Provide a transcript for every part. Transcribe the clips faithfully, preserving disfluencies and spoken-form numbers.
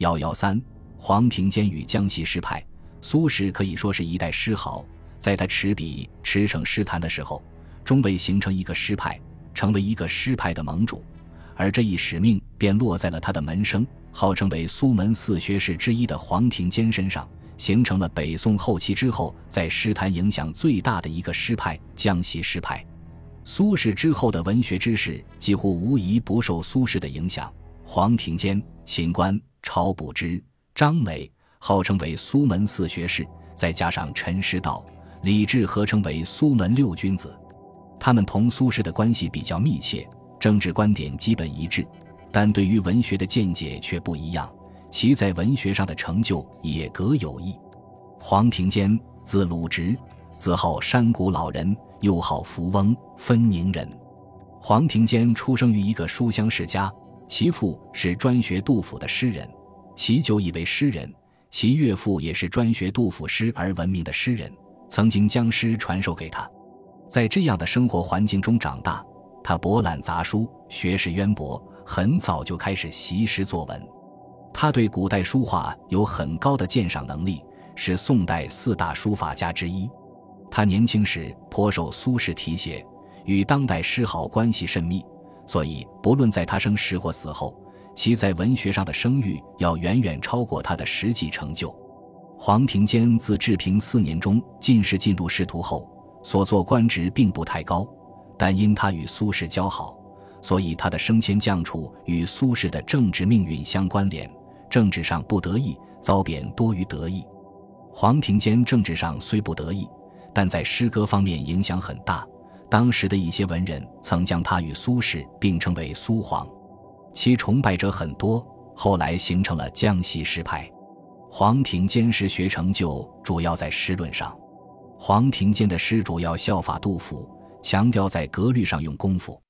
一一三黄庭坚与江西诗派，苏轼可以说是一代诗豪，在他持笔驰骋诗坛的时候，终被形成一个诗派，成为一个诗派的盟主，而这一使命便落在了他的门生，号称为苏门四学士之一的黄庭坚身上，形成了北宋后期之后在诗坛影响最大的一个诗派——江西诗派。苏轼之后的文学知识几乎无一不受苏轼的影响，黄庭坚、秦观、晁补之、张耒号称为苏门四学士，再加上陈师道、李治合称为苏门六君子。他们同苏轼的关系比较密切，政治观点基本一致，但对于文学的见解却不一样，其在文学上的成就也各有异。黄庭坚字鲁直，自号山谷老人，又号福翁、分宁人。黄庭坚出生于一个书香世家，其父是专学杜甫的诗人，其舅亦为诗人，其岳父也是专学杜甫诗而闻名的诗人，曾经将诗传授给他。在这样的生活环境中长大，他博览杂书，学识渊博，很早就开始习诗作文。他对古代书画有很高的鉴赏能力，是宋代四大书法家之一。他年轻时颇受苏轼提携，与当代诗豪关系甚密，所以不论在他生时或死后，其在文学上的声誉要远远超过他的实际成就。黄庭坚自治平四年中进士进入仕途后，所做官职并不太高，但因他与苏轼交好，所以他的升迁降处与苏轼的政治命运相关联，政治上不得意，遭贬多于得意。黄庭坚政治上虽不得意，但在诗歌方面影响很大，当时的一些文人曾将他与苏轼并称为苏黄，其崇拜者很多，后来形成了江西诗派。黄庭坚诗学成就主要在诗论上，黄庭坚的诗主要效法杜甫，强调在格律上用功夫。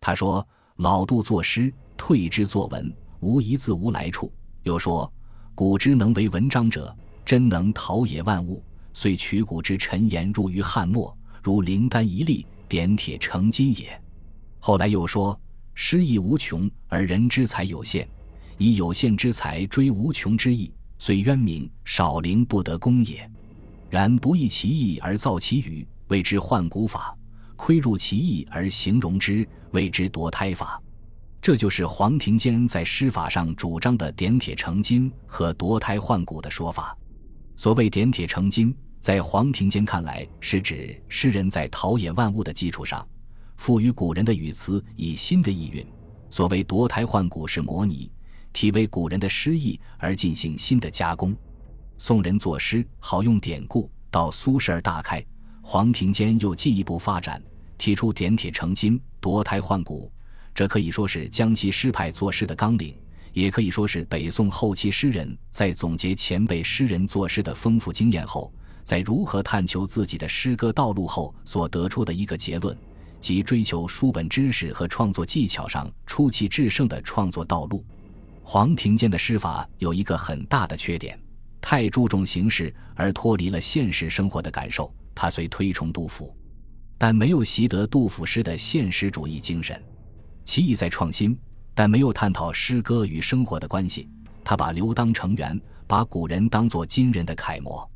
他说：“老杜作诗，退之作文，无一字无来处。”又说：“古之能为文章者，真能陶冶万物，遂取古之陈言入于汉末，如灵丹一粒，点铁成金也。”后来又说：“诗意无穷，而人之才有限，以有限之才追无穷之意，虽渊明，少陵不得功也。然不易其意而造其语，谓之换古法；窥入其意而形容之，谓之夺胎法。”这就是黄庭坚在诗法上主张的点铁成金和夺胎换骨的说法。所谓点铁成金，在黄庭坚看来，是指诗人在陶冶万物的基础上，赋予古人的语词以新的意蕴。所谓夺胎换骨，是模拟体为古人的诗意而进行新的加工。宋人作诗好用典故，到苏轼而大开，黄庭坚又进一步发展，提出点铁成金、夺胎换骨。这可以说是江西诗派作诗的纲领，也可以说是北宋后期诗人在总结前辈诗人作诗的丰富经验后，在如何探求自己的诗歌道路后所得出的一个结论，即追求书本知识和创作技巧上出奇制胜的创作道路。黄庭坚的诗法有一个很大的缺点，太注重形式而脱离了现实生活的感受。他虽推崇杜甫，但没有习得杜甫诗的现实主义精神，其意在创新，但没有探讨诗歌与生活的关系。他把刘当成源，把古人当作今人的楷模。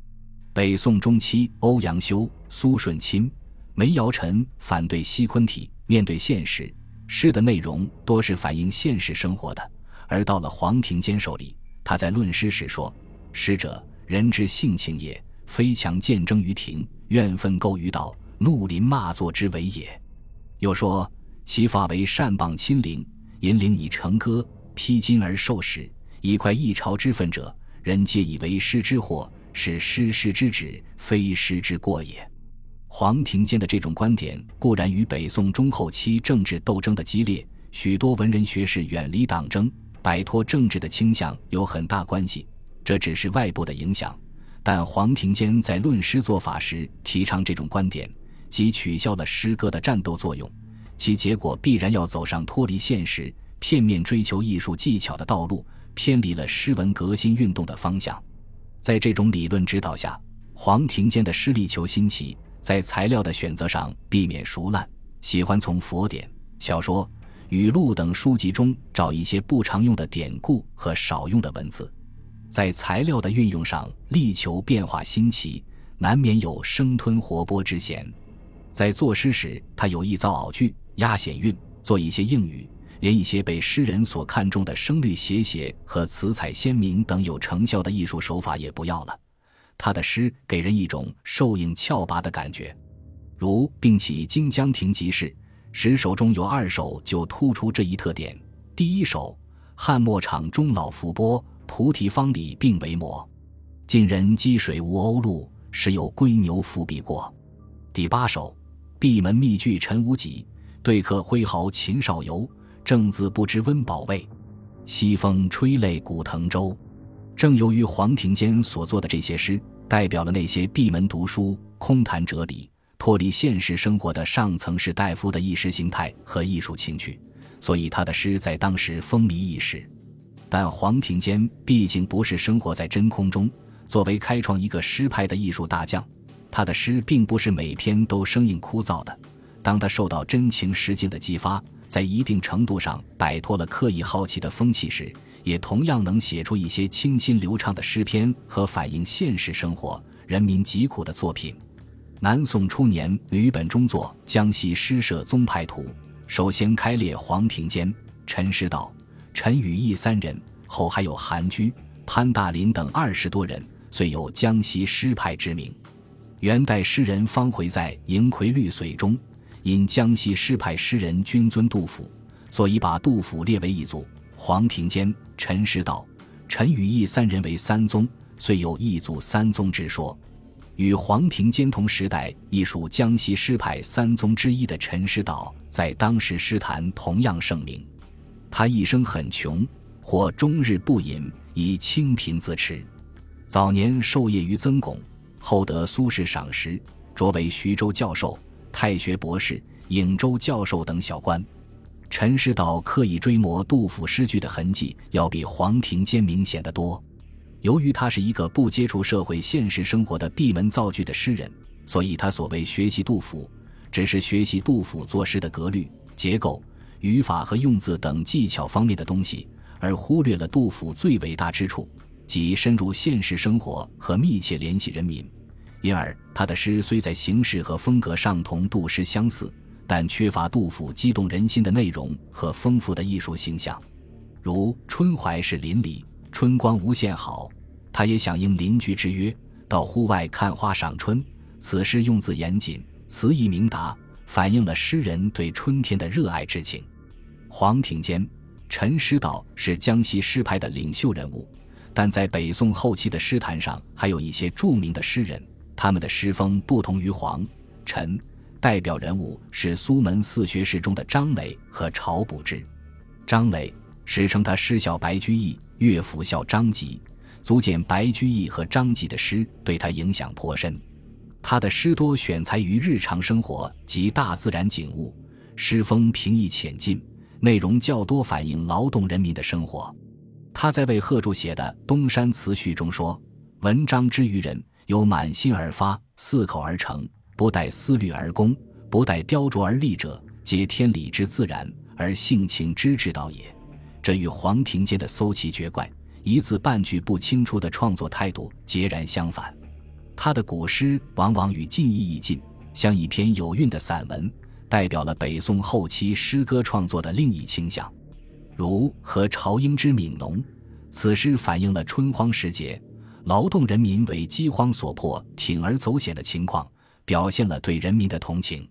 北宋中期，欧阳修、苏舜钦、梅尧臣反对西昆体，面对现实，诗的内容多是反映现实生活的。而到了黄庭坚手里，他在论诗时说：“诗者，人之性情也，非强见争于庭，怨愤构于道，怒临骂作之为也。”又说：“其发为善谤亲邻，淫陵以成歌，披金而受使，以快一朝之愤者，人皆以为诗之祸，是诗诗之旨，非诗之过也。”黄庭坚的这种观点固然与北宋中后期政治斗争的激烈，许多文人学士远离党争，摆脱政治的倾向有很大关系，这只是外部的影响。但黄庭坚在论诗做法时提倡这种观点，即取消了诗歌的战斗作用，其结果必然要走上脱离现实、片面追求艺术技巧的道路，偏离了诗文革新运动的方向。在这种理论指导下，黄庭坚的诗力求新奇，在材料的选择上避免熟烂，喜欢从佛典、小说、语录等书籍中找一些不常用的典故和少用的文字。在材料的运用上力求变化新奇，难免有生吞活剥之嫌。在作诗时，他有意造拗句、押险韵，做一些应语，连一些被诗人所看重的声律写写和词采鲜明等有成效的艺术手法也不要了。他的诗给人一种受硬翘拔的感觉，如《并起荆江亭集事》十首中有二首就突出这一特点。第一首，汉末场中老伏波，菩提方里并为魔，晋人积水无鸥鹭，时有归牛伏笔过。第八首，闭门密句陈无己，对客挥毫秦少游，正自不知温饱味，西风吹泪古藤州。正由于黄庭坚所做的这些诗，代表了那些闭门读书、空谈哲理、脱离现实生活的上层士大夫的意识形态和艺术情趣，所以他的诗在当时风靡一时。但黄庭坚毕竟不是生活在真空中，作为开创一个诗派的艺术大将，他的诗并不是每篇都生硬枯燥的，当他受到真情实境的激发，在一定程度上摆脱了刻意好奇的风气时，也同样能写出一些清新流畅的诗篇和反映现实生活、人民疾苦的作品。南宋初年，吕本中作《江西诗社宗派图》，首先开列黄庭坚、陈师道、陈与义三人，后还有韩雎、潘大林等二十多人，遂有江西诗派之名。元代诗人方回在《盈亏绿髓》中因江西诗派诗人均尊杜甫，所以把杜甫列为一族，黄庭坚、陈师道、陈与义三人为三宗，遂有一族三宗之说。与黄庭坚同时代亦属江西诗派三宗之一的陈师道，在当时诗坛同样盛名。他一生很穷，或终日不饮，以清贫自持。早年受业于曾巩，后得苏轼赏识，擢为徐州教授、太学博士、颍州教授等小官。陈师道刻意追摹杜甫诗句的痕迹，要比黄庭坚明显得多。由于他是一个不接触社会现实生活的闭门造句的诗人，所以他所谓学习杜甫，只是学习杜甫作诗的格律、结构、语法和用字等技巧方面的东西，而忽略了杜甫最伟大之处，即深入现实生活和密切联系人民。因而他的诗虽在形式和风格上同杜诗相似，但缺乏杜甫激动人心的内容和丰富的艺术形象。如《春怀是邻里，春光无限好》，他也响应邻居之约，到户外看花赏春，此诗用字严谨，词意明达，反映了诗人对春天的热爱之情。黄庭坚、陈师道是江西诗派的领袖人物，但在北宋后期的诗坛上还有一些著名的诗人，他们的诗风不同于黄、陈，代表人物是苏门四学士中的张耒和晁补之。张耒史称他诗效白居易，乐府效张籍，足见白居易和张籍的诗对他影响颇深。他的诗多选材于日常生活及大自然景物，诗风平易浅近，内容较多反映劳动人民的生活。他在为贺铸写的《东山词序》中说：“文章之于人，由满心而发，四口而成，不待思虑而工，不待雕琢而立者，皆天理之自然，而性情之至道也。”这与黄庭坚的搜奇绝怪、一字半句不清楚的创作态度截然相反。他的古诗往往与近意意境，像一篇有韵的散文，代表了北宋后期诗歌创作的另一倾向。如和朝英之《悯农》，此诗反映了春荒时节劳动人民为饥荒所迫铤而走险的情况，表现了对人民的同情。